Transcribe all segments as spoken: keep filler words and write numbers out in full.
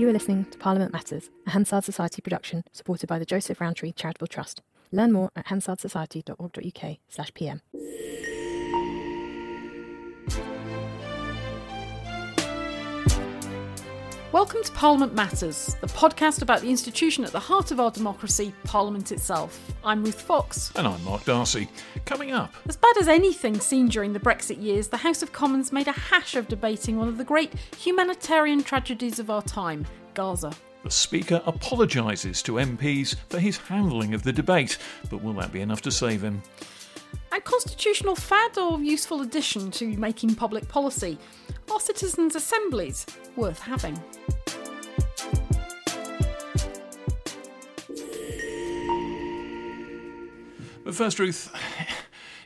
You are listening to Parliament Matters, a Hansard Society production supported by the Joseph Rowntree Charitable Trust. Learn more at hansardsociety.org.uk slash pm. Welcome to Parliament Matters, the podcast about the institution at the heart of our democracy, Parliament itself. I'm Ruth Fox. And I'm Mark Darcy. Coming up... As bad as anything seen during the Brexit years, the House of Commons made a hash of debating one of the great humanitarian tragedies of our time, Gaza. The Speaker apologises to M Ps for his handling of the debate, but will that be enough to save him? A constitutional fad or useful addition to making public policy? Are Citizens' Assemblies worth having? But first, Ruth,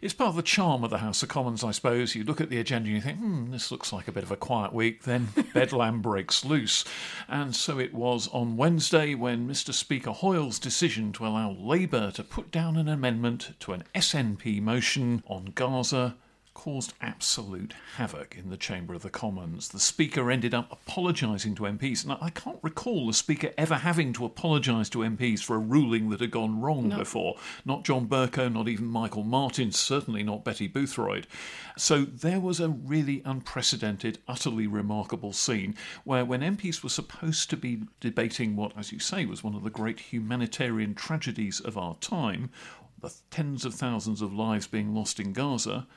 it's part of the charm of the House of Commons, I suppose. You look at the agenda and you think, hmm, this looks like a bit of a quiet week. Then bedlam breaks loose. And so it was on Wednesday when Mr Speaker Hoyle's decision to allow Labour to put down an amendment to an S N P motion on Gaza caused absolute havoc in the Chamber of the Commons. The Speaker ended up apologising to M Ps. And I can't recall the Speaker ever having to apologise to M Ps for a ruling that had gone wrong no. before. Not John Bercow, not even Michael Martin, certainly not Betty Boothroyd. So there was a really unprecedented, utterly remarkable scene where when M Ps were supposed to be debating what, as you say, was one of the great humanitarian tragedies of our time, the tens of thousands of lives being lost in Gaza,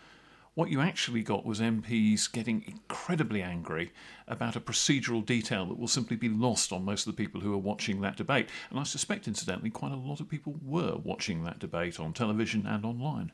what you actually got was M Ps getting incredibly angry about a procedural detail that will simply be lost on most of the people who are watching that debate. And I suspect, incidentally, quite a lot of people were watching that debate on television and online.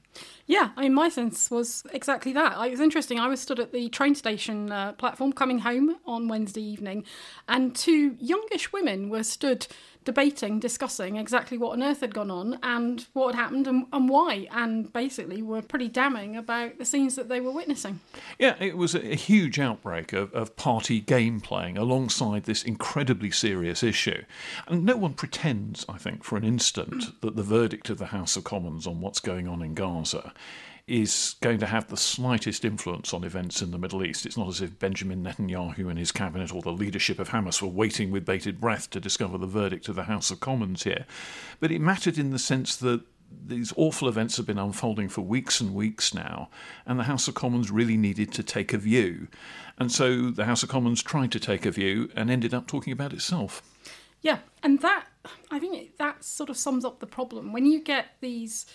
Yeah, I mean, my sense was exactly that. It was interesting. I was stood at the train station uh, platform coming home on Wednesday evening, and two youngish women were stood debating, discussing exactly what on earth had gone on and what had happened and, and why, and basically were pretty damning about the scenes that they were witnessing. Yeah, it was a, a huge outbreak of, of party game playing alongside this incredibly serious issue. And no one pretends, I think, for an instant that the verdict of the House of Commons on what's going on in Gaza is going to have the slightest influence on events in the Middle East. It's not as if Benjamin Netanyahu and his cabinet or the leadership of Hamas were waiting with bated breath to discover the verdict of the House of Commons here. But it mattered in the sense that these awful events have been unfolding for weeks and weeks now, and the House of Commons really needed to take a view. And so the House of Commons tried to take a view and ended up talking about itself. Yeah, and that, I think that sort of sums up the problem. When you get these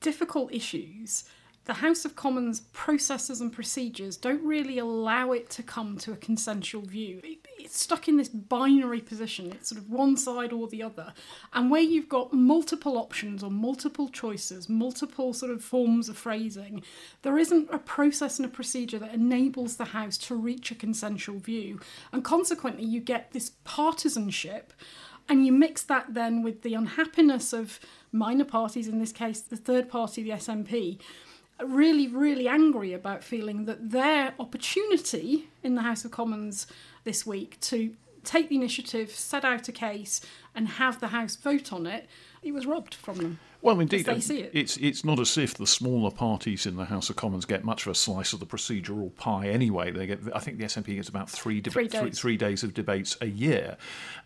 difficult issues, the House of Commons processes and procedures don't really allow it to come to a consensual view. It, it's stuck in this binary position. It's sort of one side or the other. And where you've got multiple options or multiple choices, multiple sort of forms of phrasing, there isn't a process and a procedure that enables the House to reach a consensual view. And consequently, you get this partisanship. And you mix that then with the unhappiness of minor parties, in this case, the third party, the S N P, really, really angry about feeling that their opportunity in the House of Commons this week to take the initiative, set out a case and have the House vote on it, it was robbed from them. Well, indeed, they see it. it's it's not as if the smaller parties in the House of Commons get much of a slice of the procedural pie anyway. They get, I think, the S N P gets about three deba- three, days. Three, three days of debates a year,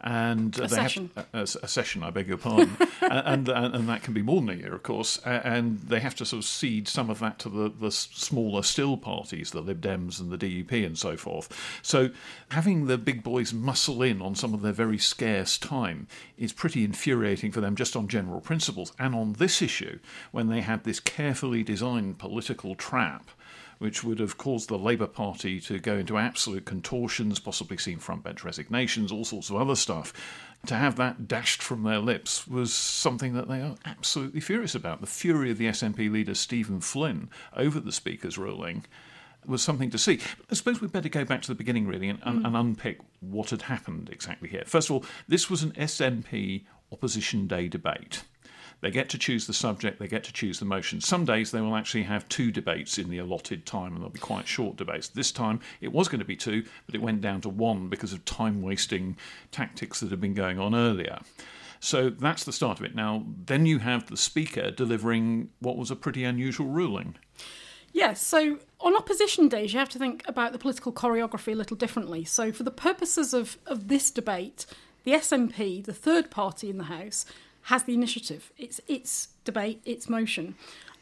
and uh, a they session. Have, uh, a, a session, I beg your pardon, and, and and that can be more than a year, of course. And they have to sort of cede some of that to the, the smaller still parties, the Lib Dems and the D U P and so forth. So having the big boys muscle in on some of their very scarce time is pretty infuriating for them, just on general principles and on. On this issue, when they had this carefully designed political trap which would have caused the Labour Party to go into absolute contortions, possibly seen frontbench resignations, all sorts of other stuff, to have that dashed from their lips was something that they are absolutely furious about. The fury of the S N P leader Stephen Flynn over the Speaker's ruling was something to see. I suppose we'd better go back to the beginning, really, and, mm. and unpick what had happened exactly here. First of all, this was an S N P Opposition Day debate. They get to choose the subject, they get to choose the motion. Some days they will actually have two debates in the allotted time and they'll be quite short debates. This time it was going to be two, but it went down to one because of time-wasting tactics that had been going on earlier. So that's the start of it. Now, then you have the Speaker delivering what was a pretty unusual ruling. Yes, yeah, so on opposition days, you have to think about the political choreography a little differently. So for the purposes of, of this debate, the S N P, the third party in the House, has the initiative. It's its debate, its motion.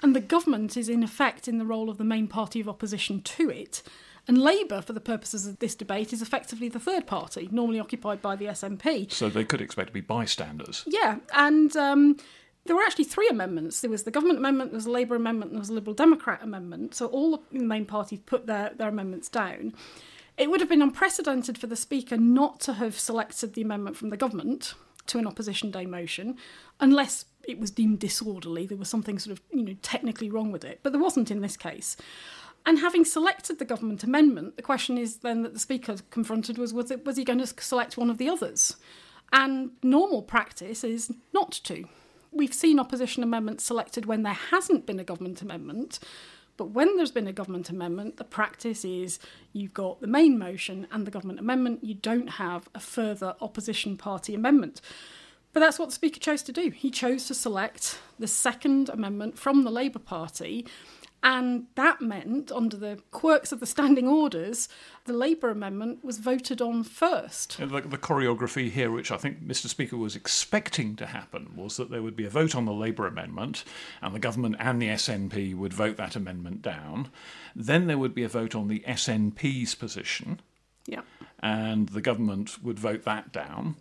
And the government is in effect in the role of the main party of opposition to it. And Labour, for the purposes of this debate, is effectively the third party, normally occupied by the S N P. So they could expect to be bystanders. Yeah, and um, there were actually three amendments. There was the government amendment, there was a Labour amendment, and there was a Liberal Democrat amendment. So all the main parties put their, their amendments down. It would have been unprecedented for the Speaker not to have selected the amendment from the government to an opposition day motion, unless it was deemed disorderly. There was something sort of, you know, technically wrong with it. But there wasn't in this case. And having selected the government amendment, the question is then that the Speaker confronted was, was, it, was he going to select one of the others? And normal practice is not to. We've seen opposition amendments selected when there hasn't been a government amendment, but when there's been a government amendment, the practice is you've got the main motion and the government amendment. You don't have a further opposition party amendment. But that's what the Speaker chose to do. He chose to select the second amendment from the Labour Party. And that meant, under the quirks of the standing orders, the Labour amendment was voted on first. And the, the choreography here, which I think Mr Speaker was expecting to happen, was that there would be a vote on the Labour amendment, and the government and the S N P would vote that amendment down. Then there would be a vote on the S N P's position, yeah, and the government would vote that down.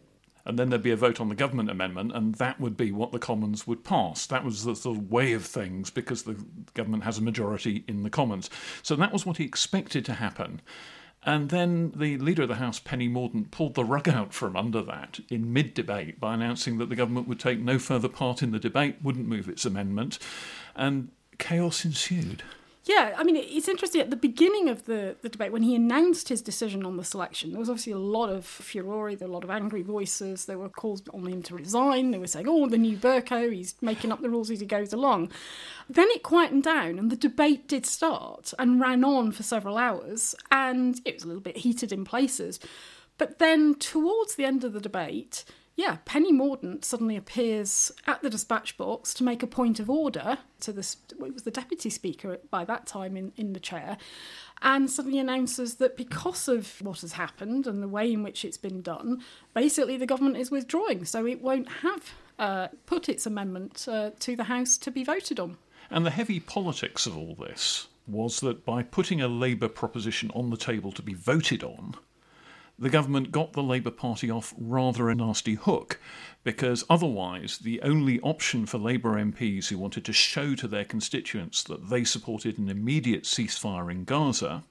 And then there'd be a vote on the government amendment, and that would be what the Commons would pass. That was the sort of way of things, because the government has a majority in the Commons. So that was what he expected to happen. And then the Leader of the House, Penny Mordaunt, pulled the rug out from under that in mid-debate by announcing that the government would take no further part in the debate, wouldn't move its amendment, and chaos ensued. Yeah, I mean, it's interesting, at the beginning of the, the debate, when he announced his decision on the selection, there was obviously a lot of furore, there were a lot of angry voices, there were calls on him to resign, they were saying, oh, the new Bercow, he's making up the rules as he goes along. Then it quietened down, and the debate did start, and ran on for several hours, and it was a little bit heated in places. But then, towards the end of the debate, yeah, Penny Mordaunt suddenly appears at the dispatch box to make a point of order to the, it was the Deputy Speaker by that time in, in the chair, and suddenly announces that because of what has happened and the way in which it's been done, basically the government is withdrawing, so it won't have uh, put its amendment uh, to the House to be voted on. And the heavy politics of all this was that by putting a Labour proposition on the table to be voted on, the government got the Labour Party off rather a nasty hook, because otherwise the only option for Labour M Ps who wanted to show to their constituents that they supported an immediate ceasefire in Gaza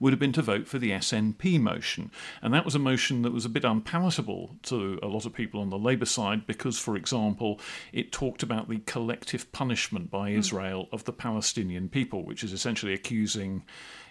would have been to vote for the S N P motion. And that was a motion that was a bit unpalatable to a lot of people on the Labour side because, for example, it talked about the collective punishment by Israel of the Palestinian people, which is essentially accusing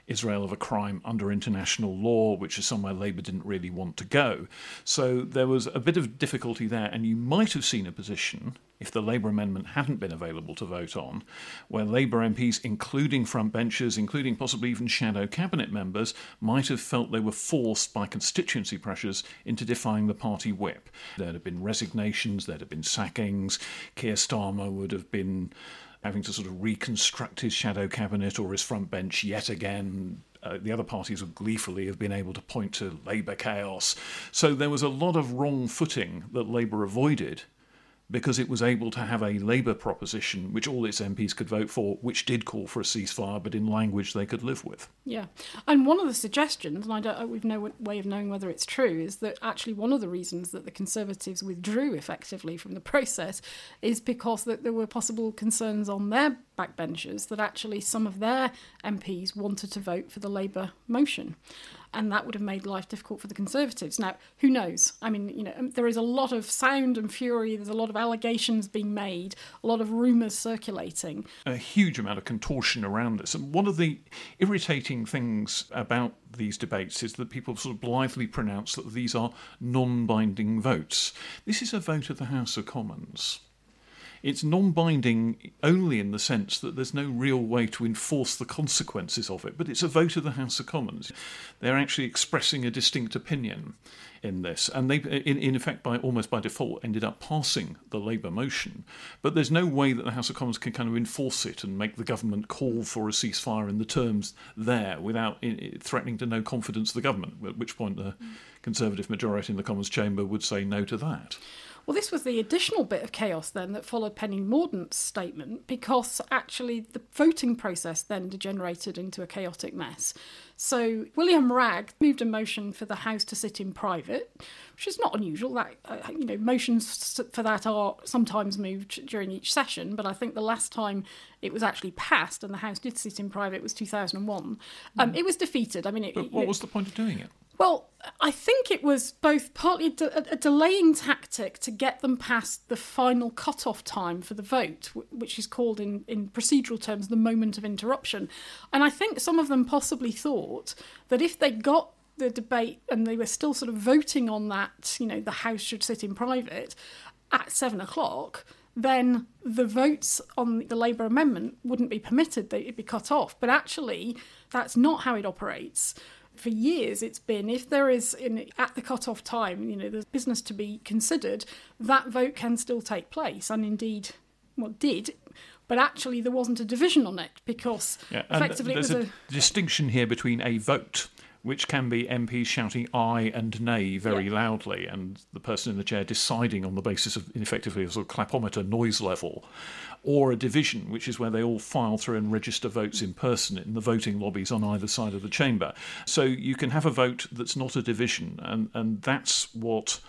Israel of a crime under international law, which is somewhere Labour didn't really want to go. So there was a bit of difficulty there, and you might have seen a position, if the Labour amendment hadn't been available to vote on, where Labour M Ps, including frontbenchers, including possibly even shadow cabinet members, might have felt they were forced by constituency pressures into defying the party whip. There'd have been resignations, there'd have been sackings, Keir Starmer would have been having to sort of reconstruct his shadow cabinet or his front bench yet again. Uh, the other parties would gleefully have been able to point to Labour chaos. So there was a lot of wrong footing that Labour avoided because it was able to have a Labour proposition which all its M Ps could vote for, which did call for a ceasefire, but in language they could live with. Yeah, and one of the suggestions, and I don't, we've no way of knowing whether it's true, is that actually one of the reasons that the Conservatives withdrew effectively from the process is because that there were possible concerns on their backbenchers that actually some of their M Ps wanted to vote for the Labour motion. And that would have made life difficult for the Conservatives. Now, who knows? I mean, you know, there is a lot of sound and fury. There's a lot of allegations being made, a lot of rumours circulating. A huge amount of contortion around this. And one of the irritating things about these debates is that people sort of blithely pronounce that these are non-binding votes. This is a vote of the House of Commons. It's non-binding only in the sense that there's no real way to enforce the consequences of it, but it's a vote of the House of Commons. They're actually expressing a distinct opinion in this, and they, in, in effect, by almost by default, ended up passing the Labour motion. But there's no way that the House of Commons can kind of enforce it and make the government call for a ceasefire in the terms there without in, threatening to no confidence the government, at which point the Conservative majority in the Commons chamber would say no to that. Well, this was the additional bit of chaos then that followed Penny Mordaunt's statement, because actually the voting process then degenerated into a chaotic mess. So William Wragg moved a motion for the House to sit in private, which is not unusual. That uh, you know, motions for that are sometimes moved during each session, but I think the last time it was actually passed and the House did sit in private was two thousand one. Um, mm. It was defeated. I mean, it, but what it, was the point of doing it? Well, I think it was both partly a, de- a delaying tactic to get them past the final cut-off time for the vote, which is called in, in procedural terms the moment of interruption. And I think some of them possibly thought that if they got the debate and they were still sort of voting on that, you know, the House should sit in private at seven o'clock... then the votes on the Labour amendment wouldn't be permitted, they'd be cut off. But actually, that's not how it operates. For years, it's been, if there is, in, at the cut-off time, you know, there's business to be considered, that vote can still take place, and indeed, well, did. But actually, there wasn't a division on it, because yeah, effectively it was a... There's a distinction here between a vote, which can be M Ps shouting aye and nay very yeah. loudly, and the person in the chair deciding on the basis of effectively a sort of clapometer noise level, or a division, which is where they all file through and register votes in person in the voting lobbies on either side of the chamber. So you can have a vote that's not a division, and, and that's what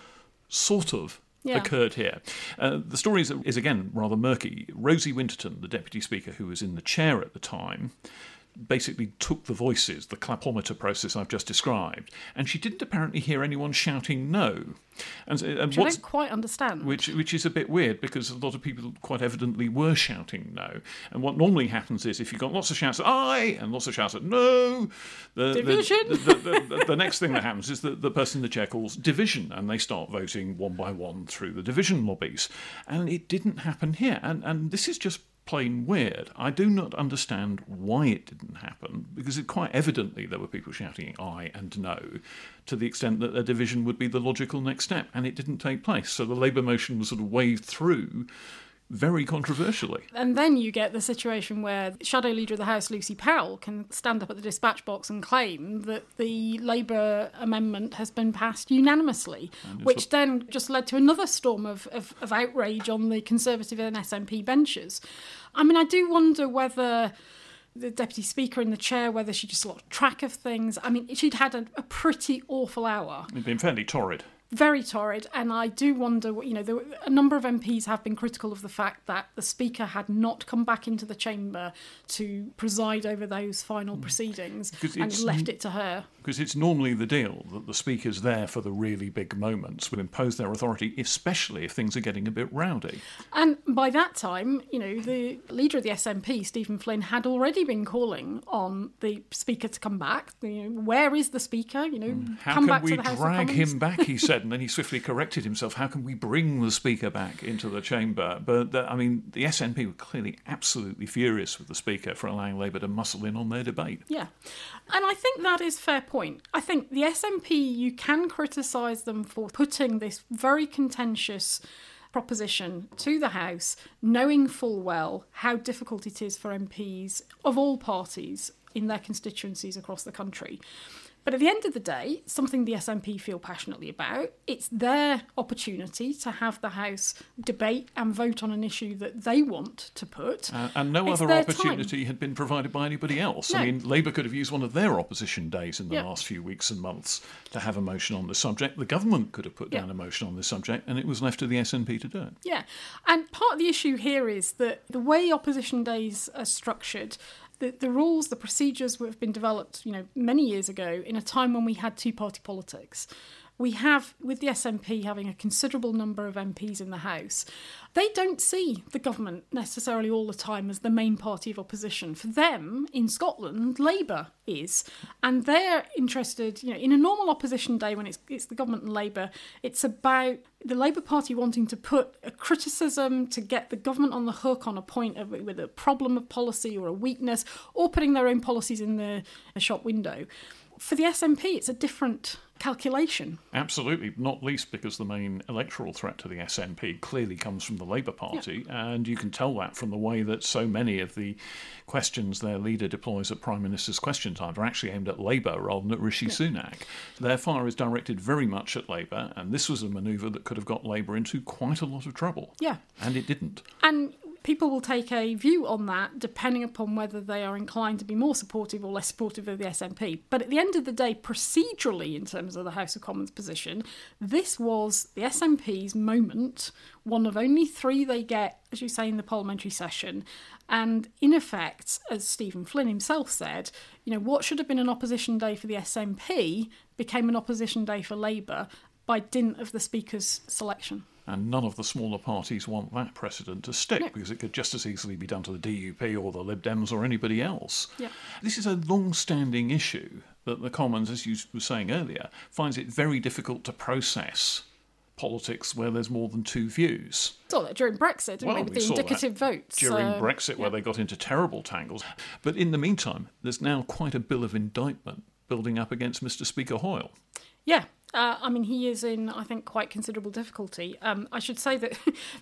sort of Yeah. occurred here. Uh, the story is, is, again, rather murky. Rosie Winterton, the Deputy Speaker who was in the chair at the time, basically took the voices, the clapometer process I've just described, and she didn't apparently hear anyone shouting no. And, and which I don't quite understand. Which, which is a bit weird, because a lot of people quite evidently were shouting no. And what normally happens is, if you've got lots of shouts at aye and lots of shouts at no, the, division. The, the, the, the, the next thing that happens is that the person in the chair calls division, and they start voting one by one through the division lobbies. And it didn't happen here. And, and this is just plain weird. I do not understand why it didn't happen, because it quite evidently there were people shouting aye and no to the extent that a division would be the logical next step, and it didn't take place. So the Labour motion was sort of waved through very controversially. And then you get the situation where Shadow Leader of the House, Lucy Powell, can stand up at the dispatch box and claim that the Labour amendment has been passed unanimously, which then just led to another storm of, of, of outrage on the Conservative and S N P benches. I mean, I do wonder whether the Deputy Speaker in the chair, whether she just lost track of things. I mean, she'd had a, a pretty awful hour. It'd been fairly torrid. Very torrid, and I do wonder, you know, there were, a number of M Ps have been critical of the fact that the Speaker had not come back into the chamber to preside over those final proceedings and left it to her. Because it's normally the deal that the Speaker's there for the really big moments, will impose their authority, especially if things are getting a bit rowdy. And by that time, you know, the leader of the S N P, Stephen Flynn, had already been calling on the Speaker to come back. You know, where is the Speaker? You know, how come back to the House of Commons. How can we drag him back, he said. And then he swiftly corrected himself. How can we bring the Speaker back into the chamber? But, the, I mean, the S N P were clearly absolutely furious with the Speaker for allowing Labour to muscle in on their debate. Yeah. And I think that is a fair point. I think the S N P, you can criticise them for putting this very contentious proposition to the House, knowing full well how difficult it is for M Ps of all parties in their constituencies across the country. But at the end of the day, something the S N P feel passionately about, it's their opportunity to have the House debate and vote on an issue that they want to put. Uh, and no it's other opportunity time. Had been provided by anybody else. No. I mean, Labour could have used one of their opposition days in the yeah. last few weeks and months to have a motion on this subject. The government could have put down yeah. a motion on this subject, and it was left to the S N P to do it. Yeah, and part of the issue here is that the way opposition days are structured, The, the rules, the procedures have been developed, you know, many years ago in a time when we had two-party politics. we have, with the S N P having a considerable number of M Ps in the House, they don't see the government necessarily all the time as the main party of opposition. For them, in Scotland, Labour is. And they're interested, you know, in a normal opposition day when it's it's the government and Labour, it's about the Labour Party wanting to put a criticism to get the government on the hook on a point of, with a problem of policy or a weakness, or putting their own policies in the shop window. For the S N P, it's a different calculation. Absolutely, not least because the main electoral threat to the S N P clearly comes from the Labour Party, yeah. and you can tell that from the way that so many of the questions their leader deploys at Prime Minister's Question Time are actually aimed at Labour rather than at Rishi yeah. Sunak. Their fire is directed very much at Labour, and this was a manoeuvre that could have got Labour into quite a lot of trouble. Yeah. And it didn't. And people will take a view on that depending upon whether they are inclined to be more supportive or less supportive of the S N P. But at the end of the day, procedurally, in terms of the House of Commons position, this was the S N P's moment, one of only three they get, as you say, in the parliamentary session. And in effect, as Stephen Flynn himself said, you know, what should have been an opposition day for the S N P became an opposition day for Labour by dint of the Speaker's selection. And none of the smaller parties want that precedent to stick, no. because it could just as easily be done to the D U P or the Lib Dems or anybody else. Yeah. This is a long-standing issue that the Commons, as you were saying earlier, finds it very difficult to process politics where there's more than two views. We saw that during Brexit, didn't well, we, with we the indicative votes. During uh, Brexit, where yeah. they got into terrible tangles. But in the meantime, there's now quite a bill of indictment building up against Mr Speaker Hoyle. Yeah. Uh, I mean, he is in, I think, quite considerable difficulty. Um, I should say that,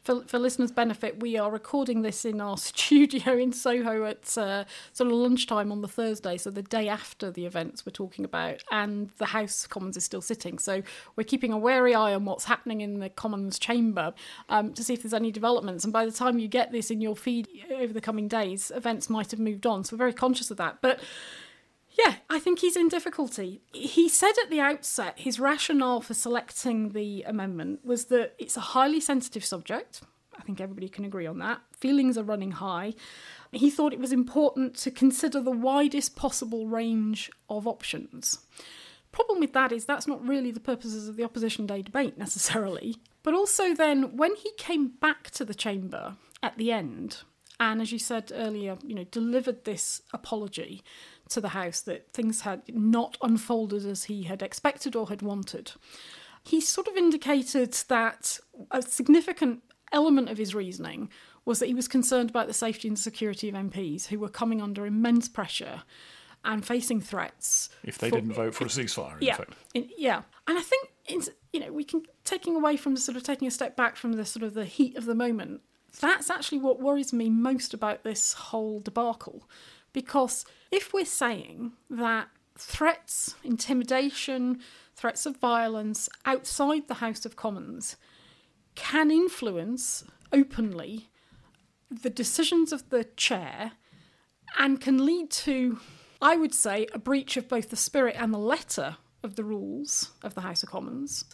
for, for listeners' benefit, we are recording this in our studio in Soho at uh, sort of lunchtime on the Thursday, so the day after the events we're talking about, and the House Commons is still sitting. So we're keeping a wary eye on what's happening in the Commons chamber um, to see if there's any developments. And by the time you get this in your feed over the coming days, events might have moved on. So we're very conscious of that. But yeah, I think he's in difficulty. He said at the outset his rationale for selecting the amendment was that it's a highly sensitive subject. I think everybody can agree on that. Feelings are running high. He thought it was important to consider the widest possible range of options. Problem with that is that's not really the purposes of the opposition day debate necessarily. But also then, when he came back to the chamber at the end, and as you said earlier, you know, delivered this apology to the House that things had not unfolded as he had expected or had wanted, he sort of indicated that a significant element of his reasoning was that he was concerned about the safety and security of M Ps who were coming under immense pressure and facing threats. If they for, didn't vote for a ceasefire, in yeah, fact. In, yeah. And I think, it's, you know, we can, taking away from sort of taking a step back from the sort of the heat of the moment, that's actually what worries me most about this whole debacle. Because if we're saying that threats, intimidation, threats of violence outside the House of Commons can influence openly the decisions of the chair and can lead to, I would say, a breach of both the spirit and the letter of the rules of the House of Commons,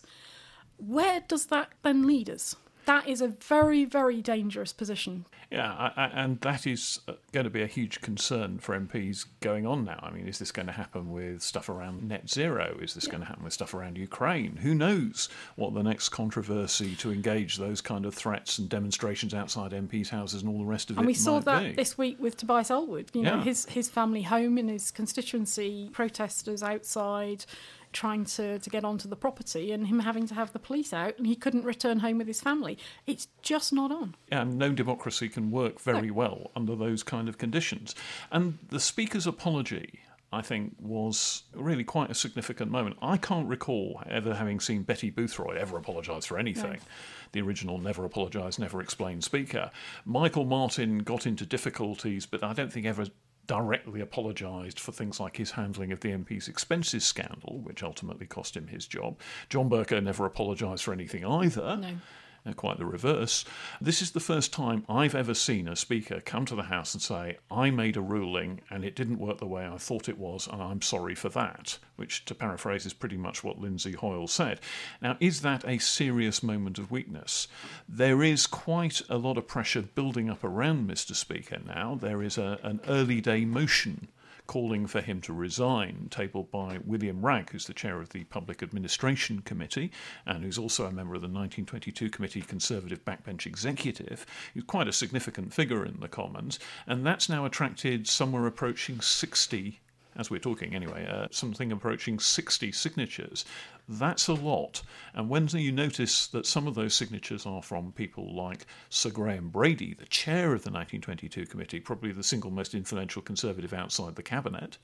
where does that then lead us? That is a very, very dangerous position. Yeah, I, I, and that is going to be a huge concern for M Ps going on now. I mean, is this going to happen with stuff around net zero? Is this yeah. going to happen with stuff around Ukraine? Who knows what the next controversy to engage those kind of threats and demonstrations outside M Ps' houses and all the rest of and it might be. And we saw that be. this week with Tobias Ellwood. You know, yeah. his, his family home in his constituency, protesters outside trying to, to get onto the property and him having to have the police out, and he couldn't return home with his family. It's just not on. And no democracy can work very no. well under those kind of conditions. And the Speaker's apology, I think, was really quite a significant moment. I can't recall ever having seen Betty Boothroyd ever apologise for anything. No. The original never apologise, never explain speaker. Michael Martin got into difficulties, but I don't think ever directly apologised for things like his handling of the M P's expenses scandal, which ultimately cost him his job. John Bercow never apologised for anything either. No. Uh, quite the reverse. This is the first time I've ever seen a speaker come to the House and say, I made a ruling and it didn't work the way I thought it was and I'm sorry for that, which, to paraphrase, is pretty much what Lindsay Hoyle said. Now, is that a serious moment of weakness? There is quite a lot of pressure building up around Mr Speaker now. There is a, an early day motion calling for him to resign, tabled by William Wragg, who's the chair of the Public Administration Committee and who's also a member of the nineteen twenty-two Committee Conservative Backbench Executive, who's quite a significant figure in the Commons, and that's now attracted somewhere approaching sixty, as we're talking anyway, uh, something approaching sixty signatures. That's a lot. And when you notice that some of those signatures are from people like Sir Graham Brady, the chair of the nineteen twenty-two committee, probably the single most influential Conservative outside the Cabinet,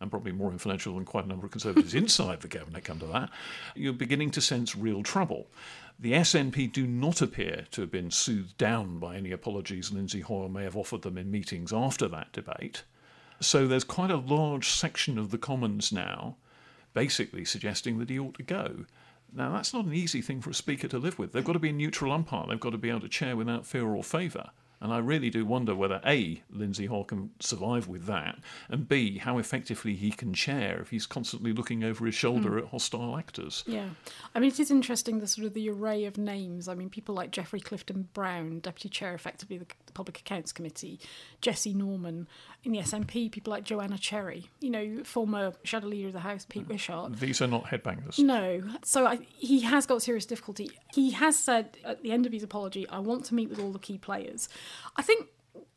and probably more influential than quite a number of Conservatives inside the Cabinet, come to that, you're beginning to sense real trouble. The S N P do not appear to have been soothed down by any apologies Lindsay Hoyle may have offered them in meetings after that debate. So there's quite a large section of the Commons now basically suggesting that he ought to go. Now, that's not an easy thing for a speaker to live with. They've got to be a neutral umpire. They've got to be able to chair without fear or favour. And I really do wonder whether, A, Lindsay Hoyle can survive with that, and B, how effectively he can chair if he's constantly looking over his shoulder mm. at hostile actors. Yeah. I mean, it is interesting, the sort of the array of names. I mean, people like Geoffrey Clifton Brown, deputy chair, effectively, the Public Accounts Committee, Jesse Norman. In the S N P, people like Joanna Cherry, you know, former shadow leader of the House, Pete Wishart. These are not headbangers. No. So I, he has got serious difficulty. He has said at the end of his apology, I want to meet with all the key players. I think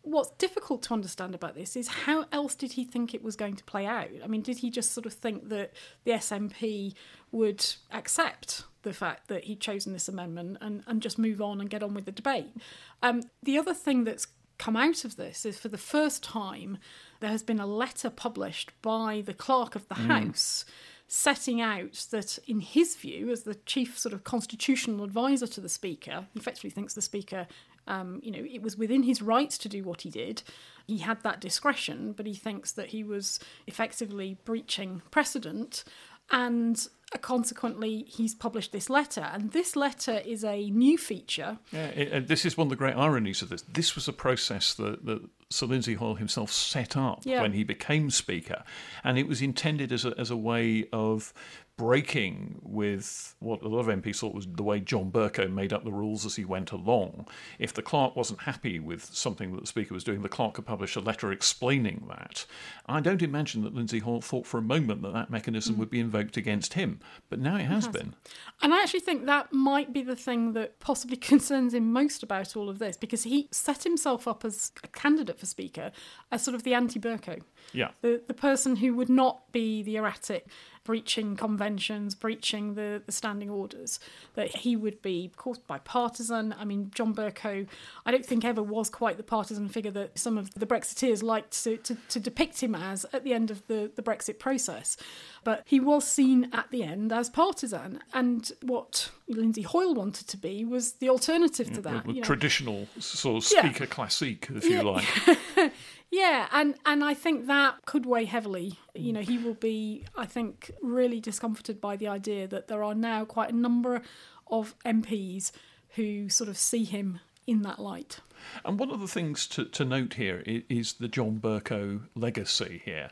what's difficult to understand about this is how else did he think it was going to play out? I mean, did he just sort of think that the S N P would accept the fact that he'd chosen this amendment and, and just move on and get on with the debate? Um, the other thing that's come out of this is, for the first time, there has been a letter published by the clerk of the mm. House setting out that, in his view, as the chief sort of constitutional advisor to the Speaker, he effectively thinks the Speaker, um, you know, it was within his rights to do what he did. He had that discretion, but he thinks that he was effectively breaching precedent, and Uh, consequently, he's published this letter, and this letter is a new feature. Yeah, it, and this is one of the great ironies of this. This was a process that, that Sir Lindsay Hoyle himself set up yeah. when he became Speaker, and it was intended as a, as a way of breaking with what a lot of M Ps thought was the way John Bercow made up the rules as he went along. If the clerk wasn't happy with something that the Speaker was doing, the clerk could publish a letter explaining that. I don't imagine that Lindsay Hoyle thought for a moment that that mechanism mm. would be invoked against him, but now it has, it has been. And I actually think that might be the thing that possibly concerns him most about all of this, because he set himself up as a candidate for Speaker as sort of the anti-Bercow. Yeah. The, the person who would not be the erratic, breaching conventions, breaching the, the standing orders, that he would be, of course, bipartisan. I mean, John Bercow, I don't think ever was quite the partisan figure that some of the Brexiteers liked to, to, to depict him as at the end of the, the Brexit process. But he was seen at the end as partisan. And what Lindsay Hoyle wanted to be was the alternative to that. The, the you know. Traditional sort of speaker yeah. classique, if yeah. you like. Yeah, and, and I think that could weigh heavily. You know, he will be, I think, really discomforted by the idea that there are now quite a number of M Ps who sort of see him in that light. And one of the things to, to note here is, is the John Bercow legacy here.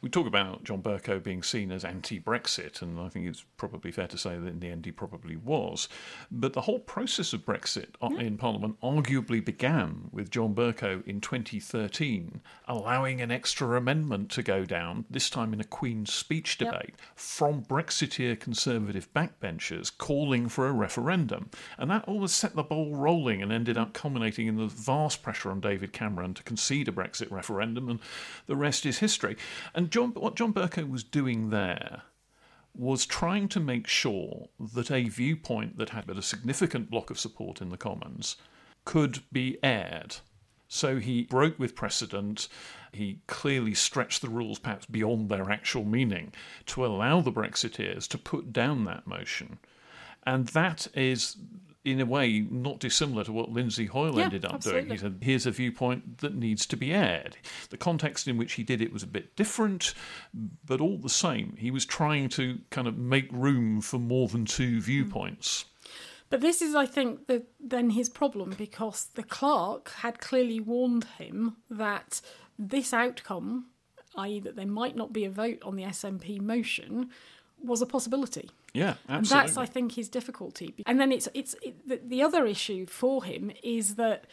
We talk about John Bercow being seen as anti-Brexit, and I think it's probably fair to say that in the end he probably was. But the whole process of Brexit yeah. in Parliament arguably began with John Bercow in twenty thirteen allowing an extra amendment to go down, this time in a Queen's Speech debate, yep. from Brexiteer Conservative backbenchers calling for a referendum. And that always set the ball rolling and ended up culminating in the vast pressure on David Cameron to concede a Brexit referendum, and the rest is history. And John, what John Bercow was doing there was trying to make sure that a viewpoint that had a significant block of support in the Commons could be aired. So he broke with precedent. He clearly stretched the rules perhaps beyond their actual meaning to allow the Brexiteers to put down that motion. And that is, in a way, not dissimilar to what Lindsay Hoyle yeah, ended up absolutely. doing. He said, here's a viewpoint that needs to be aired. The context in which he did it was a bit different, but all the same, he was trying to kind of make room for more than two viewpoints. But this is, I think, the, then his problem, because the clerk had clearly warned him that this outcome, that is that there might not be a vote on the S N P motion, was a possibility. Yeah, absolutely. And that's, I think, his difficulty. And then it's it's it, the, the other issue for him is that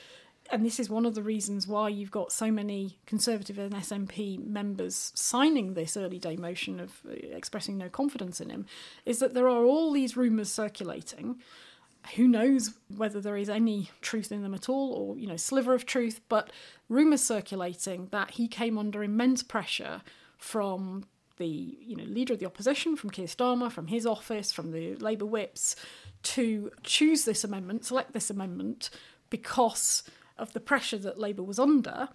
and this is one of the reasons why you've got so many Conservative and S N P members signing this early day motion of expressing no confidence in him, is that there are all these rumours circulating. Who knows whether there is any truth in them at all, or, you know, sliver of truth, but rumours circulating that he came under immense pressure from the, you know, leader of the opposition, from Keir Starmer, from his office, from the Labour whips, to choose this amendment, select this amendment, because of the pressure that Labour was under.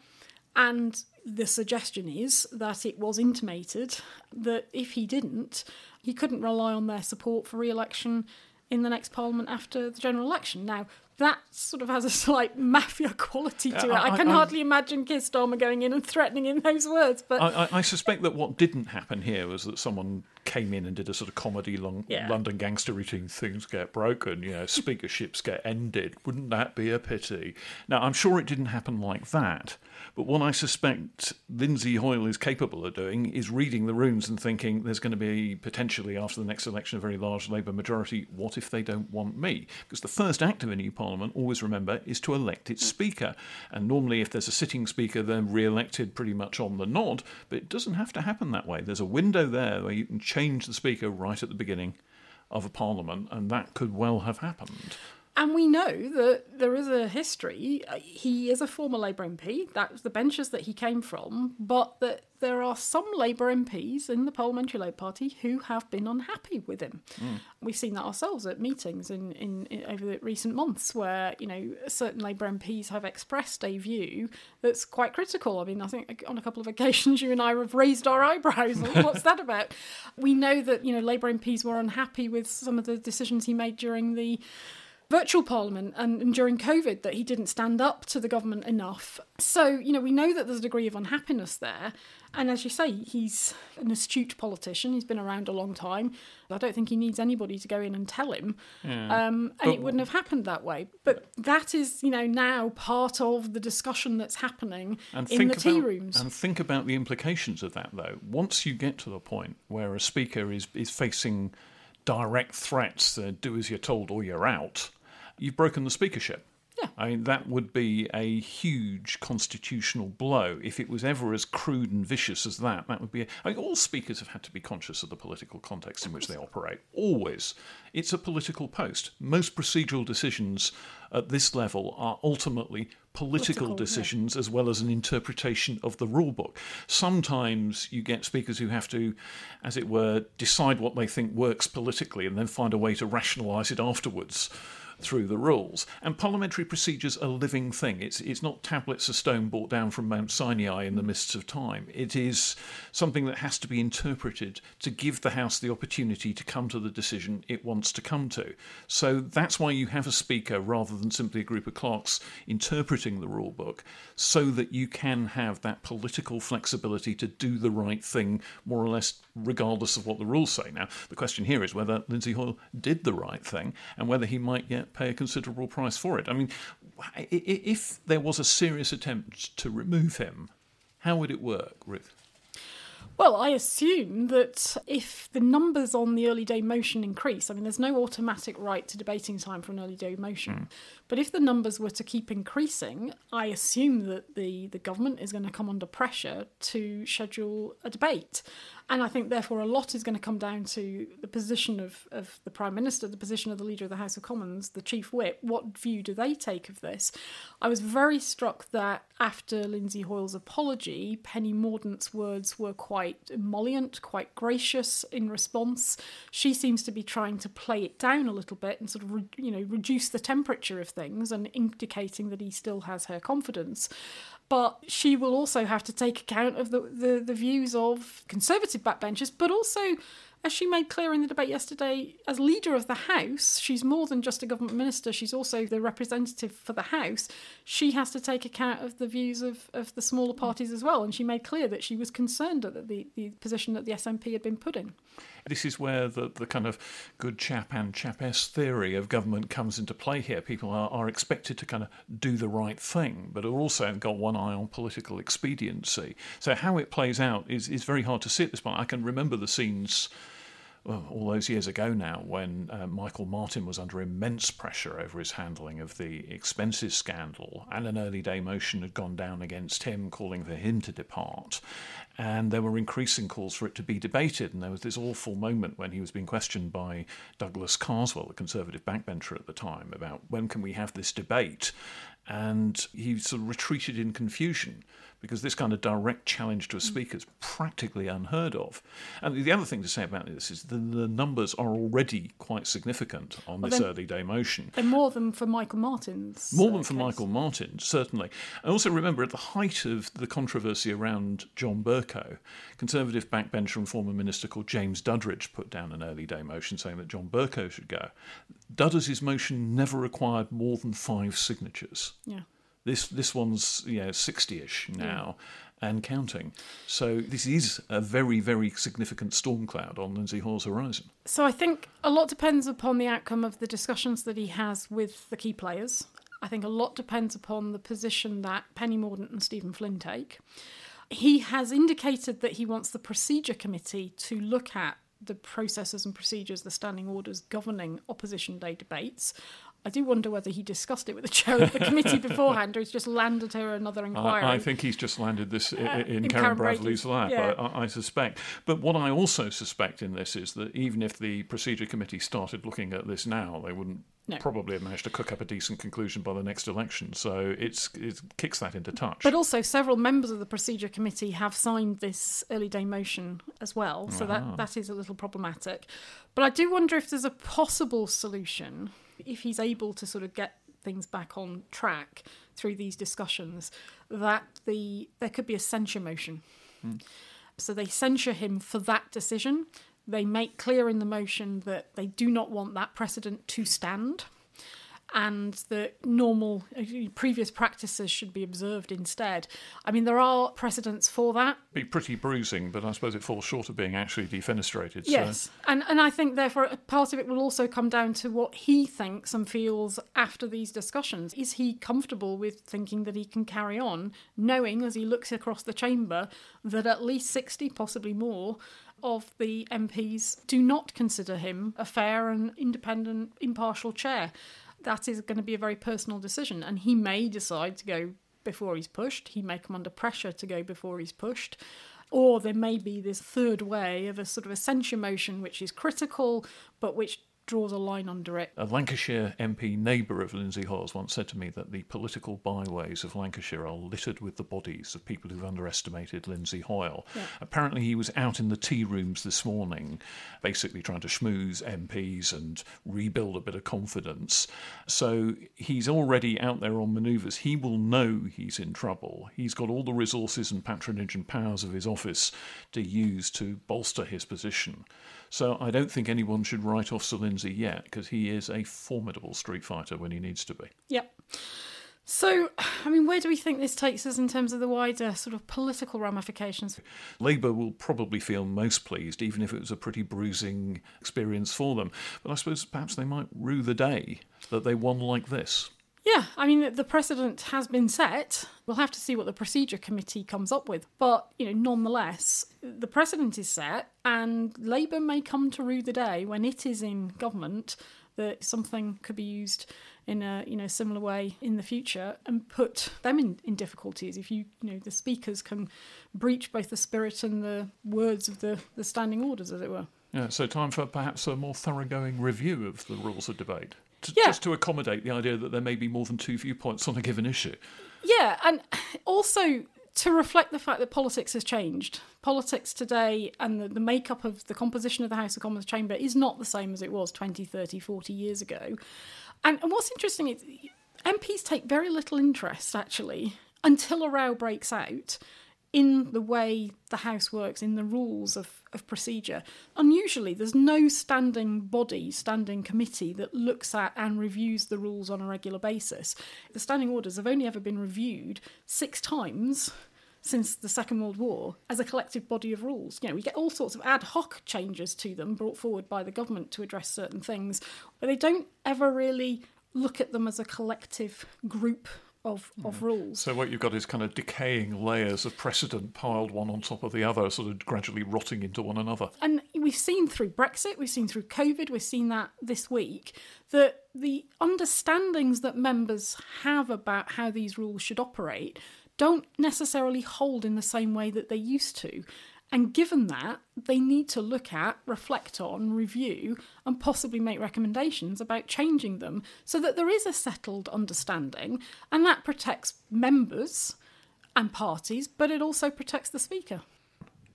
And the suggestion is that it was intimated that if he didn't, he couldn't rely on their support for re-election in the next Parliament after the general election. Now, that sort of has a slight mafia quality to uh, it. I, I can I, hardly I, imagine Keir Starmer going in and threatening in those words. But I, I, I suspect that what didn't happen here was that someone came in and did a sort of comedy long, yeah. London gangster routine, things get broken, you know, speakerships get ended. Wouldn't that be a pity? Now, I'm sure it didn't happen like that. But what I suspect Lindsay Hoyle is capable of doing is reading the rooms and thinking there's going to be potentially after the next election a very large Labour majority. What if they don't want me? Because the first act of a new Parliament, always remember, is to elect its Speaker. And normally if there's a sitting Speaker, they're re-elected pretty much on the nod. But it doesn't have to happen that way. There's a window there where you can change the Speaker right at the beginning of a Parliament, and that could well have happened. And we know that there is a history. He is a former Labour M P. That was the benches that he came from. But that there are some Labour M Ps in the Parliamentary Labour Party who have been unhappy with him. Mm. We've seen that ourselves at meetings in, in, in over the recent months where, you know, certain Labour M Ps have expressed a view that's quite critical. I mean, I think on a couple of occasions you and I have raised our eyebrows. What's that about? We know that, you know, Labour M Ps were unhappy with some of the decisions he made during the virtual parliament and, and during COVID, that he didn't stand up to the government enough. So, you know, we know that there's a degree of unhappiness there. And as you say, he's an astute politician. He's been around a long time. I don't think he needs anybody to go in and tell him. Yeah. Um, and but, it wouldn't have happened that way. But that is, you know, now part of the discussion that's happening in the about, tea rooms. And think about the implications of that, though. Once you get to the point where a speaker is, is facing direct threats, uh, do as you're told or you're out, you've broken the speakership. Yeah. I mean, that would be a huge constitutional blow. If it was ever as crude and vicious as that, that would be... A, I mean, all speakers have had to be conscious of the political context in which they operate. Always. It's a political post. Most procedural decisions at this level are ultimately political, political decisions, yeah, as well as an interpretation of the rule book. Sometimes you get speakers who have to, as it were, decide what they think works politically and then find a way to rationalise it afterwards through the rules. And parliamentary procedure's a living thing. It's it's not tablets of stone brought down from Mount Sinai in the mists of time. It is something that has to be interpreted to give the House the opportunity to come to the decision it wants to come to. So that's why you have a speaker rather than simply a group of clerks interpreting the rule book, so that you can have that political flexibility to do the right thing, more or less regardless of what the rules say. Now, the question here is whether Lindsay Hoyle did the right thing and whether he might yet pay a considerable price for it. I mean, if there was a serious attempt to remove him, how would it work, Ruth? Well, I assume that if the numbers on the early day motion increase, I mean, there's no automatic right to debating time for an early day motion. Mm. But if the numbers were to keep increasing, I assume that the, the government is going to come under pressure to schedule a debate. And I think, therefore, a lot is going to come down to the position of, of the Prime Minister, the position of the Leader of the House of Commons, the Chief Whip. What view do they take of this? I was very struck that after Lindsay Hoyle's apology, Penny Mordaunt's words were quite emollient, quite gracious in response. She seems to be trying to play it down a little bit and sort of, re- you know, reduce the temperature of things and indicating that he still has her confidence. But she will also have to take account of the, the, the views of Conservative backbenchers, but also, as she made clear in the debate yesterday, as Leader of the House, she's more than just a government minister, she's also the representative for the House. She has to take account of the views of, of the smaller parties as well, and she made clear that she was concerned at the, the position that the S N P had been put in. This is where the, the kind of good chap and chapess theory of government comes into play here. People are, are expected to kind of do the right thing, but have also got one eye on political expediency. So how it plays out is, is very hard to see at this point. I can remember the scenes well, all those years ago now, when uh, Michael Martin was under immense pressure over his handling of the expenses scandal, and an early day motion had gone down against him calling for him to depart. And there were increasing calls for it to be debated. And there was this awful moment when he was being questioned by Douglas Carswell, the Conservative backbencher at the time, about when can we have this debate? And he sort of retreated in confusion, because this kind of direct challenge to a speaker is practically unheard of. And the other thing to say about this is the, the numbers are already quite significant on well, this early day motion. They're more than for Michael Martin's. More than uh, for case. Michael Martin, certainly. And also remember, at the height of the controversy around John Bercow, Conservative backbencher and former minister called James Duddridge put down an early day motion saying that John Bercow should go. Duddridge's motion never required more than five signatures. Yeah. This this one's you know sixty-ish now, yeah. and counting. So this is a very, very significant storm cloud on Lindsay Hoyle's horizon. So I think a lot depends upon the outcome of the discussions that he has with the key players. I think a lot depends upon the position that Penny Mordaunt and Stephen Flynn take. He has indicated that he wants the procedure committee to look at the processes and procedures, the standing orders governing opposition day debates. I do wonder whether he discussed it with the chair of the committee beforehand, or he's just landed her another inquiry. I, I think he's just landed this uh, in, in Karen, Karen Bradley's lap, yeah. I, I suspect. But what I also suspect in this is that even if the procedure committee started looking at this now, they wouldn't no. probably have managed to cook up a decent conclusion by the next election. So it's, it kicks that into touch. But also several members of the procedure committee have signed this early day motion as well. So uh-huh. that, that is a little problematic. But I do wonder if there's a possible solution, if he's able to sort of get things back on track through these discussions, that the there could be a censure motion. Mm. So they censure him for that decision. They make clear in the motion that they do not want that precedent to stand, and that normal previous practices should be observed instead. I mean, there are precedents for that. Be pretty bruising, but I suppose it falls short of being actually defenestrated. Yes, so. and and I think, therefore, part of it will also come down to what he thinks and feels after these discussions. Is he comfortable with thinking that he can carry on, knowing, as he looks across the chamber, that at least sixty, possibly more, of the M Ps do not consider him a fair and independent, impartial chair? That is going to be a very personal decision, and he may decide to go before he's pushed. He may come under pressure to go before he's pushed. Or there may be this third way of a sort of a censure motion which is critical, but which draws a line under it. A Lancashire M P neighbour of Lindsay Hoyle's once said to me that the political byways of Lancashire are littered with the bodies of people who've underestimated Lindsay Hoyle. Yeah. Apparently he was out in the tea rooms this morning, basically trying to schmooze M Ps and rebuild a bit of confidence. So he's already out there on manoeuvres. He will know he's in trouble. He's got all the resources and patronage and powers of his office to use to bolster his position. So I don't think anyone should write off Sir Lindsay yet, because he is a formidable street fighter when he needs to be. Yep. So, I mean, where do we think this takes us in terms of the wider sort of political ramifications? Labour will probably feel most pleased, even if it was a pretty bruising experience for them. But I suppose perhaps they might rue the day that they won like this. Yeah, I mean, the precedent has been set. We'll have to see what the procedure committee comes up with. But, you know, nonetheless, the precedent is set, and Labour may come to rue the day when it is in government that something could be used in a you know similar way in the future and put them in, in difficulties. If you, you know, the speakers can breach both the spirit and the words of the, the standing orders, as it were. Yeah, so time for perhaps a more thoroughgoing review of the rules of debate. To, yeah. Just to accommodate the idea that there may be more than two viewpoints on a given issue. Yeah, and also to reflect the fact that politics has changed. Politics today and the, the makeup of the composition of the House of Commons chamber is not the same as it was twenty, thirty, forty years ago. And, and what's interesting is M Ps take very little interest, actually, until a row breaks out, in the way the House works, in the rules of, of procedure. Unusually, there's no standing body, standing committee that looks at and reviews the rules on a regular basis. The standing orders have only ever been reviewed six times since the Second World War as a collective body of rules. You know, we get all sorts of ad hoc changes to them brought forward by the government to address certain things, but they don't ever really look at them as a collective group of, mm. of rules. So what you've got is kind of decaying layers of precedent piled one on top of the other, sort of gradually rotting into one another. And we've seen through Brexit, we've seen through COVID, we've seen that this week, that the understandings that members have about how these rules should operate don't necessarily hold in the same way that they used to. And given that, they need to look at, reflect on, review, and possibly make recommendations about changing them so that there is a settled understanding, and that protects members and parties, but it also protects the Speaker.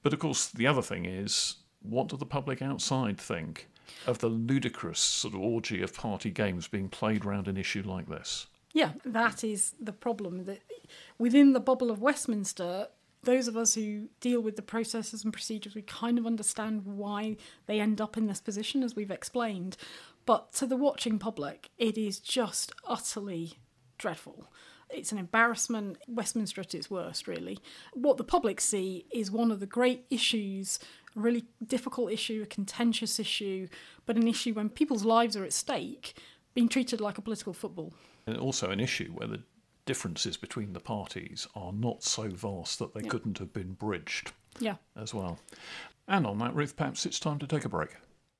But of course, the other thing is, what do the public outside think of the ludicrous sort of orgy of party games being played round an issue like this? Yeah, that is the problem. That within the bubble of Westminster, those of us who deal with the processes and procedures, we kind of understand why they end up in this position, as we've explained. But to the watching public, it is just utterly dreadful. It's an embarrassment, Westminster at its worst, really. What the public see is one of the great issues, a really difficult issue, a contentious issue, but an issue when people's lives are at stake, being treated like a political football. And also an issue where the differences between the parties are not so vast that they yeah. couldn't have been bridged yeah. as well. And on that, Ruth, perhaps it's time to take a break.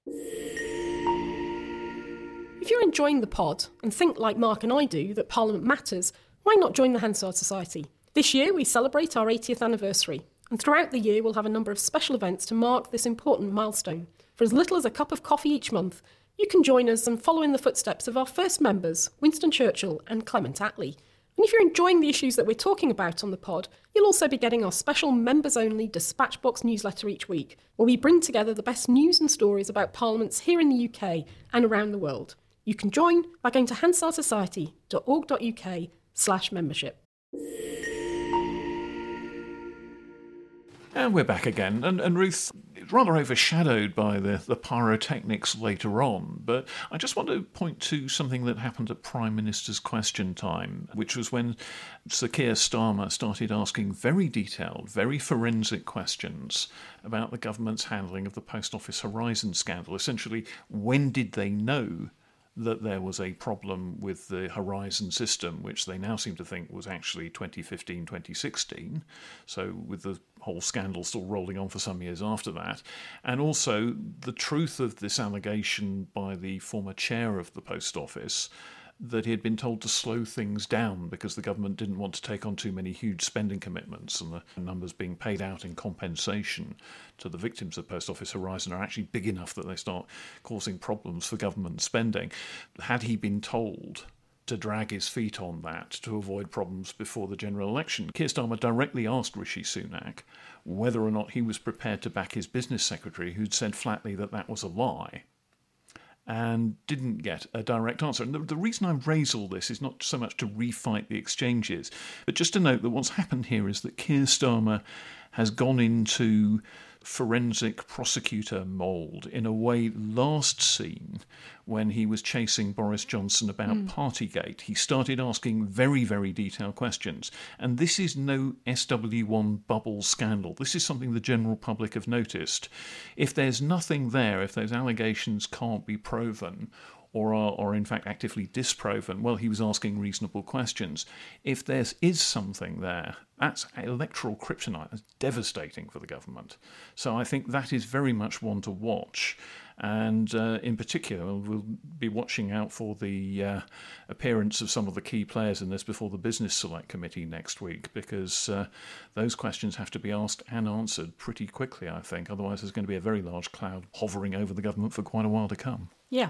If you're enjoying the pod and think, like Mark and I do, that Parliament matters, why not join the Hansard Society? This year we celebrate our eightieth anniversary, and throughout the year we'll have a number of special events to mark this important milestone. For as little as a cup of coffee each month, you can join us and follow in the footsteps of our first members, Winston Churchill and Clement Attlee. And if you're enjoying the issues that we're talking about on the pod, you'll also be getting our special members-only Dispatch Box newsletter each week, where we bring together the best news and stories about parliaments here in the U K and around the world. You can join by going to hansard society dot org dot U K slash membership. And we're back again. And, and Ruth, it's rather overshadowed by the, the pyrotechnics later on, but I just want to point to something that happened at Prime Minister's Question Time, which was when Sir Keir Starmer started asking very detailed, very forensic questions about the government's handling of the Post Office Horizon scandal. Essentially, when did they know that there was a problem with the Horizon system, which they now seem to think was actually twenty fifteen, twenty sixteen, so with the whole scandal still rolling on for some years after that, and also the truth of this allegation by the former chair of the Post Office that he had been told to slow things down because the government didn't want to take on too many huge spending commitments, and the numbers being paid out in compensation to the victims of Post Office Horizon are actually big enough that they start causing problems for government spending. Had he been told to drag his feet on that to avoid problems before the general election? Keir Starmer directly asked Rishi Sunak whether or not he was prepared to back his business secretary, who'd said flatly that that was a lie, and didn't get a direct answer. And the, the reason I raise all this is not so much to refight the exchanges, but just to note that what's happened here is that Keir Starmer has gone into forensic prosecutor mould in a way last seen when he was chasing Boris Johnson about mm. Partygate. He started asking very, very detailed questions. And this is no S W one bubble scandal. This is something the general public have noticed. If there's nothing there, if those allegations can't be proven or are, or in fact actively disproven, well, he was asking reasonable questions. If there is something there, that's electoral kryptonite. That's devastating for the government. So I think that is very much one to watch. And uh, in particular, we'll be watching out for the uh, appearance of some of the key players in this before the Business Select Committee next week, because uh, those questions have to be asked and answered pretty quickly, I think. Otherwise, there's going to be a very large cloud hovering over the government for quite a while to come. Yeah.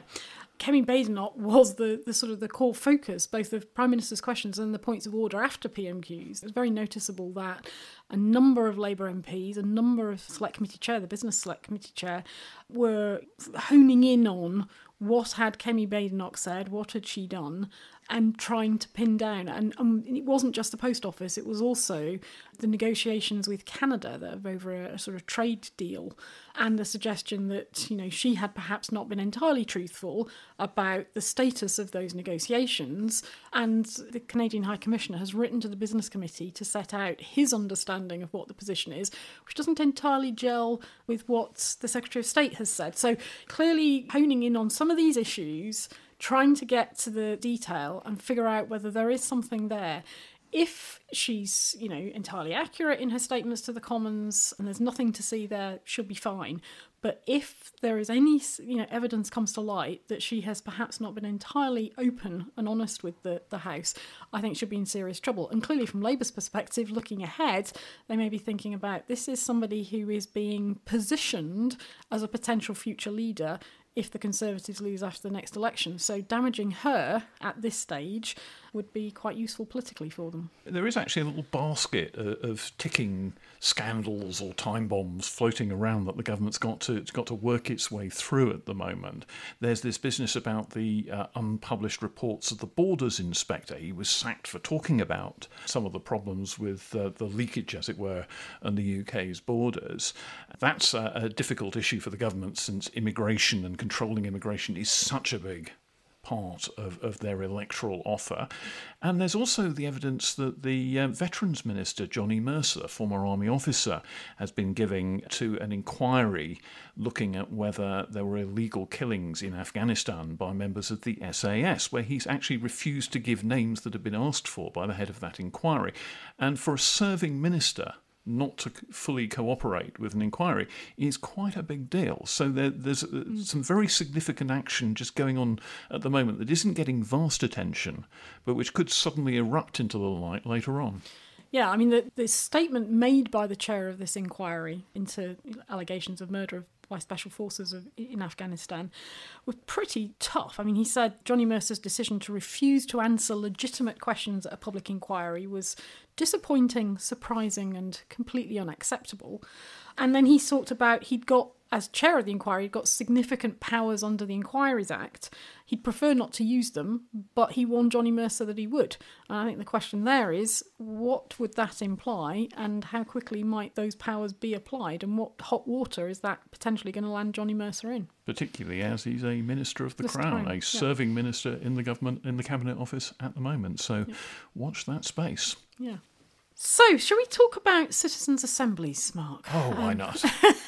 Kemi Badenoch was the, the sort of the core focus, both of Prime Minister's questions and the points of order after P M Qs. It was very noticeable that a number of Labour M Ps, a number of Select Committee Chair, the Business Select Committee Chair, were honing in on what had Kemi Badenoch said, what had she done, and trying to pin down. And, and it wasn't just the Post Office, it was also the negotiations with Canada that have over a, a sort of trade deal, and the suggestion that, you know, she had perhaps not been entirely truthful about the status of those negotiations. And the Canadian High Commissioner has written to the Business Committee to set out his understanding understanding of what the position is, which doesn't entirely gel with what the Secretary of State has said. So clearly honing in on some of these issues, trying to get to the detail and figure out whether there is something there. If she's, you know, entirely accurate in her statements to the Commons and there's nothing to see there, she'll be fine. But if there is any, you know, evidence comes to light that she has perhaps not been entirely open and honest with the, the House, I think she'll be in serious trouble. And clearly from Labour's perspective, looking ahead, they may be thinking about this is somebody who is being positioned as a potential future leader if the Conservatives lose after the next election. So damaging her at this stage would be quite useful politically for them. There is actually a little basket of ticking scandals or time bombs floating around that the government's got to it's got to work its way through at the moment. There's this business about the uh, unpublished reports of the Borders Inspector. He was sacked for talking about some of the problems with uh, the leakage, as it were, on the U K's borders. That's a, a difficult issue for the government since immigration and controlling immigration is such a big part of, of their electoral offer. And there's also the evidence that the uh, Veterans Minister, Johnny Mercer, former army officer, has been giving to an inquiry looking at whether there were illegal killings in Afghanistan by members of the S A S, where he's actually refused to give names that have been asked for by the head of that inquiry. And for a serving minister not to fully cooperate with an inquiry is quite a big deal. So there, there's some very significant action just going on at the moment that isn't getting vast attention, but which could suddenly erupt into the light later on. Yeah, I mean, the, the statement made by the chair of this inquiry into allegations of murder of by special forces of, in Afghanistan were pretty tough. I mean, he said Johnny Mercer's decision to refuse to answer legitimate questions at a public inquiry was disappointing, surprising, and completely unacceptable. And then he talked about he'd got, as chair of the inquiry, he'd got significant powers under the Inquiries Act. He'd prefer not to use them, but he warned Johnny Mercer that he would. And I think the question there is, what would that imply and how quickly might those powers be applied, and what hot water is that potentially going to land Johnny Mercer in? Particularly as he's a Minister of the Mr. Crown, a yeah. serving minister in the government, in the Cabinet Office at the moment. So yeah. watch that space. Yeah. So, shall we talk about Citizens' Assemblies, Mark? Oh, why um, not?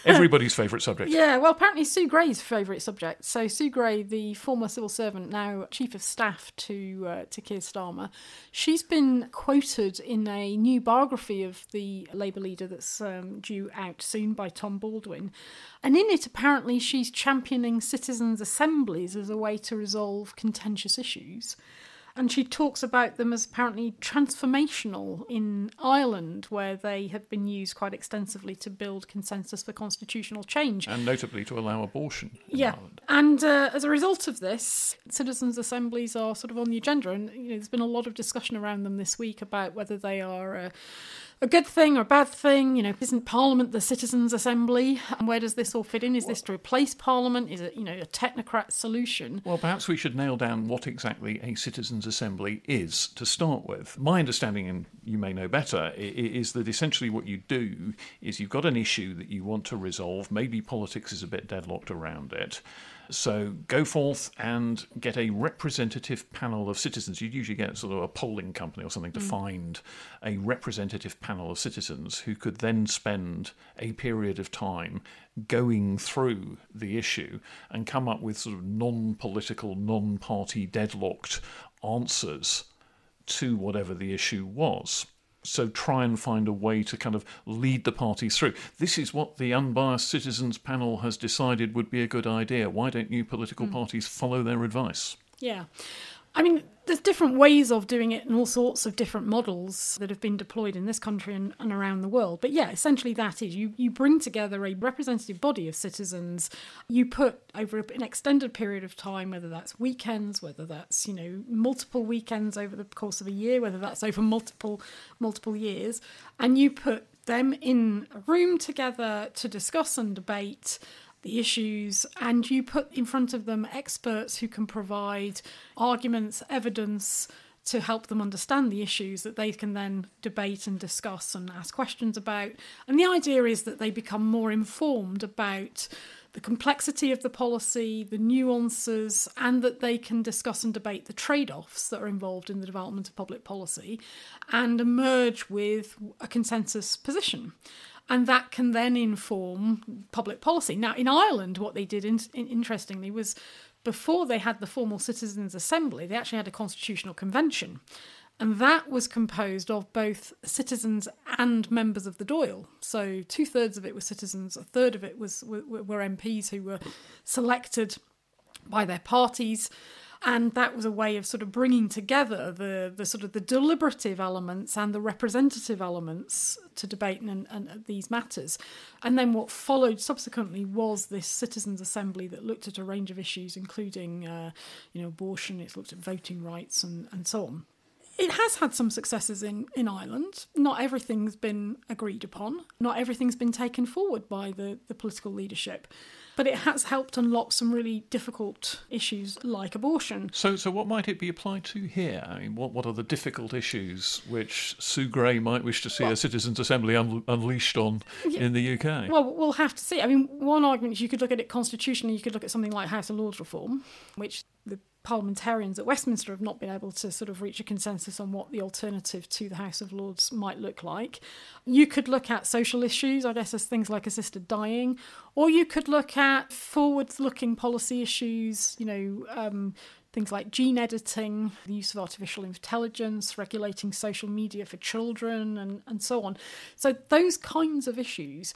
Everybody's favourite subject. Yeah, well, apparently Sue Gray's favourite subject. So Sue Gray, the former civil servant, now Chief of Staff to uh, to Keir Starmer, she's been quoted in a new biography of the Labour leader that's um, due out soon by Tom Baldwin. And in it, apparently, she's championing Citizens' Assemblies as a way to resolve contentious issues. And she talks about them as apparently transformational in Ireland, where they have been used quite extensively to build consensus for constitutional change. And notably to allow abortion in yeah. Ireland. And uh, as a result of this, citizens' assemblies are sort of on the agenda. And you know, there's been a lot of discussion around them this week about whether they are Uh, a good thing or a bad thing, you know, isn't Parliament the Citizens' Assembly? And where does this all fit in? Is this to replace Parliament? Is it, you know, a technocrat solution? Well, perhaps we should nail down what exactly a Citizens' Assembly is to start with. My understanding, and you may know better, is that essentially what you do is you've got an issue that you want to resolve. Maybe politics is a bit deadlocked around it. So go forth and get a representative panel of citizens. You'd usually get sort of a polling company or something to mm. find a representative panel of citizens who could then spend a period of time going through the issue and come up with sort of non-political, non-party deadlocked answers to whatever the issue was. So try and find a way to kind of lead the parties through. This is what the unbiased citizens panel has decided would be a good idea. Why don't you political mm. parties follow their advice? Yeah. I mean, there's different ways of doing it and all sorts of different models that have been deployed in this country and, and around the world. But yeah, essentially that is you, you bring together a representative body of citizens. You put over an extended period of time, whether that's weekends, whether that's, you know, multiple weekends over the course of a year, whether that's over multiple, multiple years, and you put them in a room together to discuss and debate the issues, and you put in front of them experts who can provide arguments, evidence to help them understand the issues that they can then debate and discuss and ask questions about. And the idea is that they become more informed about the complexity of the policy, the nuances, and that they can discuss and debate the trade-offs that are involved in the development of public policy and emerge with a consensus position. And that can then inform public policy. Now, in Ireland, what they did, in, in, interestingly, was before they had the formal Citizens' Assembly, they actually had a constitutional convention. And that was composed of both citizens and members of the Doyle. So two-thirds of it were citizens, a third of it was were, were M Ps who were selected by their parties. And that was a way of sort of bringing together the, the sort of the deliberative elements and the representative elements to debate and, and these matters. And then what followed subsequently was this Citizens' Assembly that looked at a range of issues, including uh, you know, abortion, it's looked at voting rights and, and so on. It has had some successes in, in Ireland. Not everything's been agreed upon. Not everything's been taken forward by the, the political leadership. But it has helped unlock some really difficult issues like abortion. So so what might it be applied to here? I mean, what, what are the difficult issues which Sue Gray might wish to see well, a Citizens' Assembly un- unleashed on yeah, in the U K? Well, we'll have to see. I mean, one argument is you could look at it constitutionally. You could look at something like House of Lords reform, which the parliamentarians at Westminster have not been able to sort of reach a consensus on what the alternative to the House of Lords might look like. You could look at social issues, I guess, as things like assisted dying, or you could look at forward-looking policy issues, you know, um, things like gene editing, the use of artificial intelligence, regulating social media for children, and, and so on. So those kinds of issues.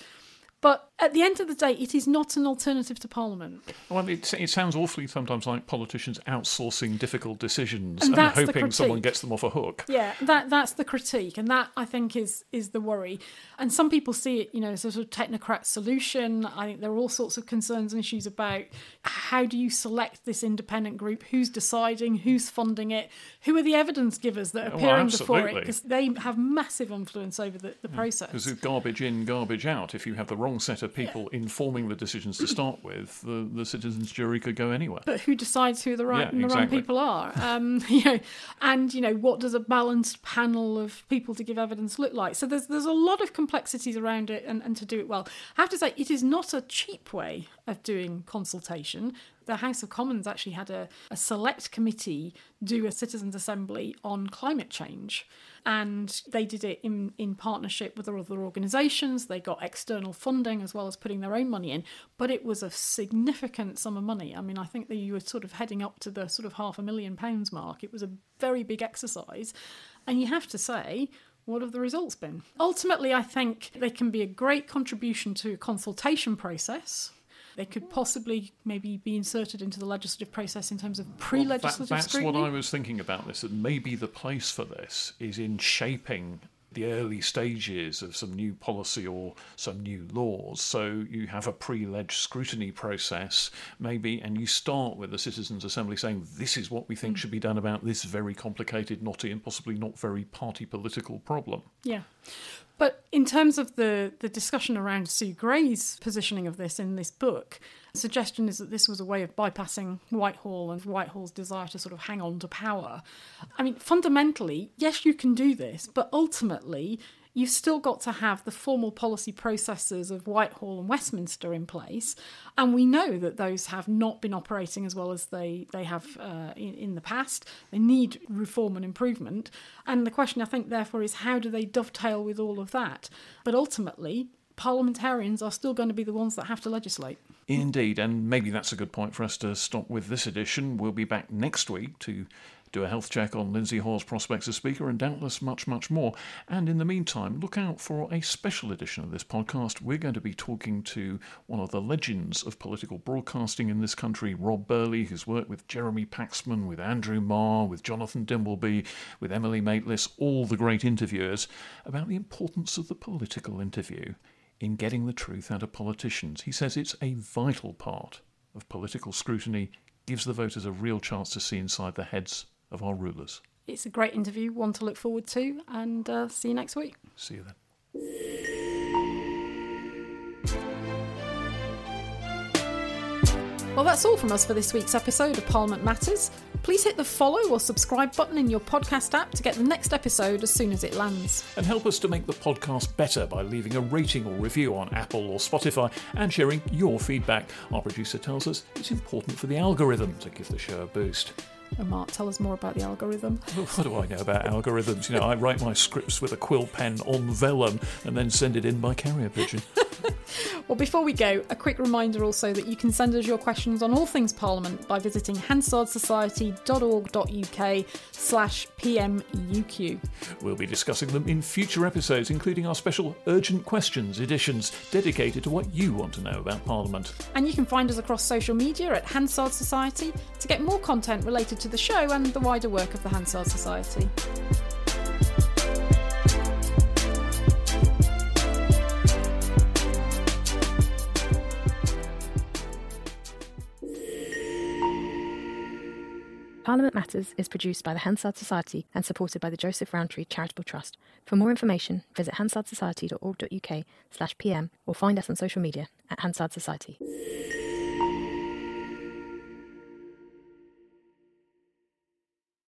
But at the end of the day, it is not an alternative to Parliament. Well, it, it sounds awfully sometimes like politicians outsourcing difficult decisions and, and hoping someone gets them off a hook. Yeah, that that's the critique. And that, I think, is is the worry. And some people see it, you know, as a sort of technocrat solution. I think there are all sorts of concerns and issues about how do you select this independent group, who's deciding, who's funding it, who are the evidence givers that are appearing well, before it, because they have massive influence over the, the yeah. process. Because it's garbage in, garbage out. If you have the wrong set of people yeah. informing the decisions to start with, the, the citizens' jury could go anywhere. But who decides who the right yeah, and the exactly. wrong people are? Um, you know, and you know, what does a balanced panel of people to give evidence look like? So there's there's a lot of complexities around it, and, and to do it well, I have to say it is not a cheap way of doing consultation. The House of Commons actually had a, a select committee do a Citizens' Assembly on climate change. And they did it in, in partnership with other organisations. They got external funding as well as putting their own money in. But it was a significant sum of money. I mean, I think that you were sort of heading up to the sort of half a million pounds mark. It was a very big exercise. And you have to say, what have the results been? Ultimately, I think they can be a great contribution to a consultation process. They could possibly maybe be inserted into the legislative process in terms of pre-legislative well, that, that's scrutiny. That's what I was thinking about this, that maybe the place for this is in shaping the early stages of some new policy or some new laws. So you have a pre-leg scrutiny process, maybe, and you start with the Citizens' Assembly saying, this is what we think mm. should be done about this very complicated, knotty and possibly not very party political problem. Yeah. But in terms of the, the discussion around Sue Gray's positioning of this in this book, the suggestion is that this was a way of bypassing Whitehall and Whitehall's desire to sort of hang on to power. I mean, fundamentally, yes, you can do this, but ultimately you've still got to have the formal policy processes of Whitehall and Westminster in place. And we know that those have not been operating as well as they, they have uh, in, in the past. They need reform and improvement. And the question, I think, therefore, is how do they dovetail with all of that? But ultimately, parliamentarians are still going to be the ones that have to legislate. Indeed, and maybe that's a good point for us to stop with this edition. We'll be back next week to do a health check on Lindsay Hoyle's prospects as Speaker and doubtless much, much more. And in the meantime, look out for a special edition of this podcast. We're going to be talking to one of the legends of political broadcasting in this country, Rob Burley, who's worked with Jeremy Paxman, with Andrew Marr, with Jonathan Dimbleby, with Emily Maitlis, all the great interviewers, about the importance of the political interview in getting the truth out of politicians. He says it's a vital part of political scrutiny, gives the voters a real chance to see inside the heads of our rulers. It's a great interview, one to look forward to, and uh, see you next week. See you then. Well, that's all from us for this week's episode of Parliament Matters. Please hit the follow or subscribe button in your podcast app to get the next episode as soon as it lands. And help us to make the podcast better by leaving a rating or review on Apple or Spotify and sharing your feedback. Our producer tells us it's important for the algorithm to give the show a boost. And Mark, tell us more about the algorithm. Well, what do I know about algorithms? You know, I write my scripts with a quill pen on vellum and then send it in by carrier pigeon. Well, before we go, a quick reminder also that you can send us your questions on all things Parliament by visiting hansard society dot org dot u k slash p m e u q. We'll be discussing them in future episodes, including our special Urgent Questions editions dedicated to what you want to know about Parliament. And you can find us across social media at Hansard Society to get more content related to the show and the wider work of the Hansard Society. Parliament Matters is produced by the Hansard Society and supported by the Joseph Rowntree Charitable Trust. For more information, visit hansard society dot org dot u k slash p m or find us on social media at Hansard Society.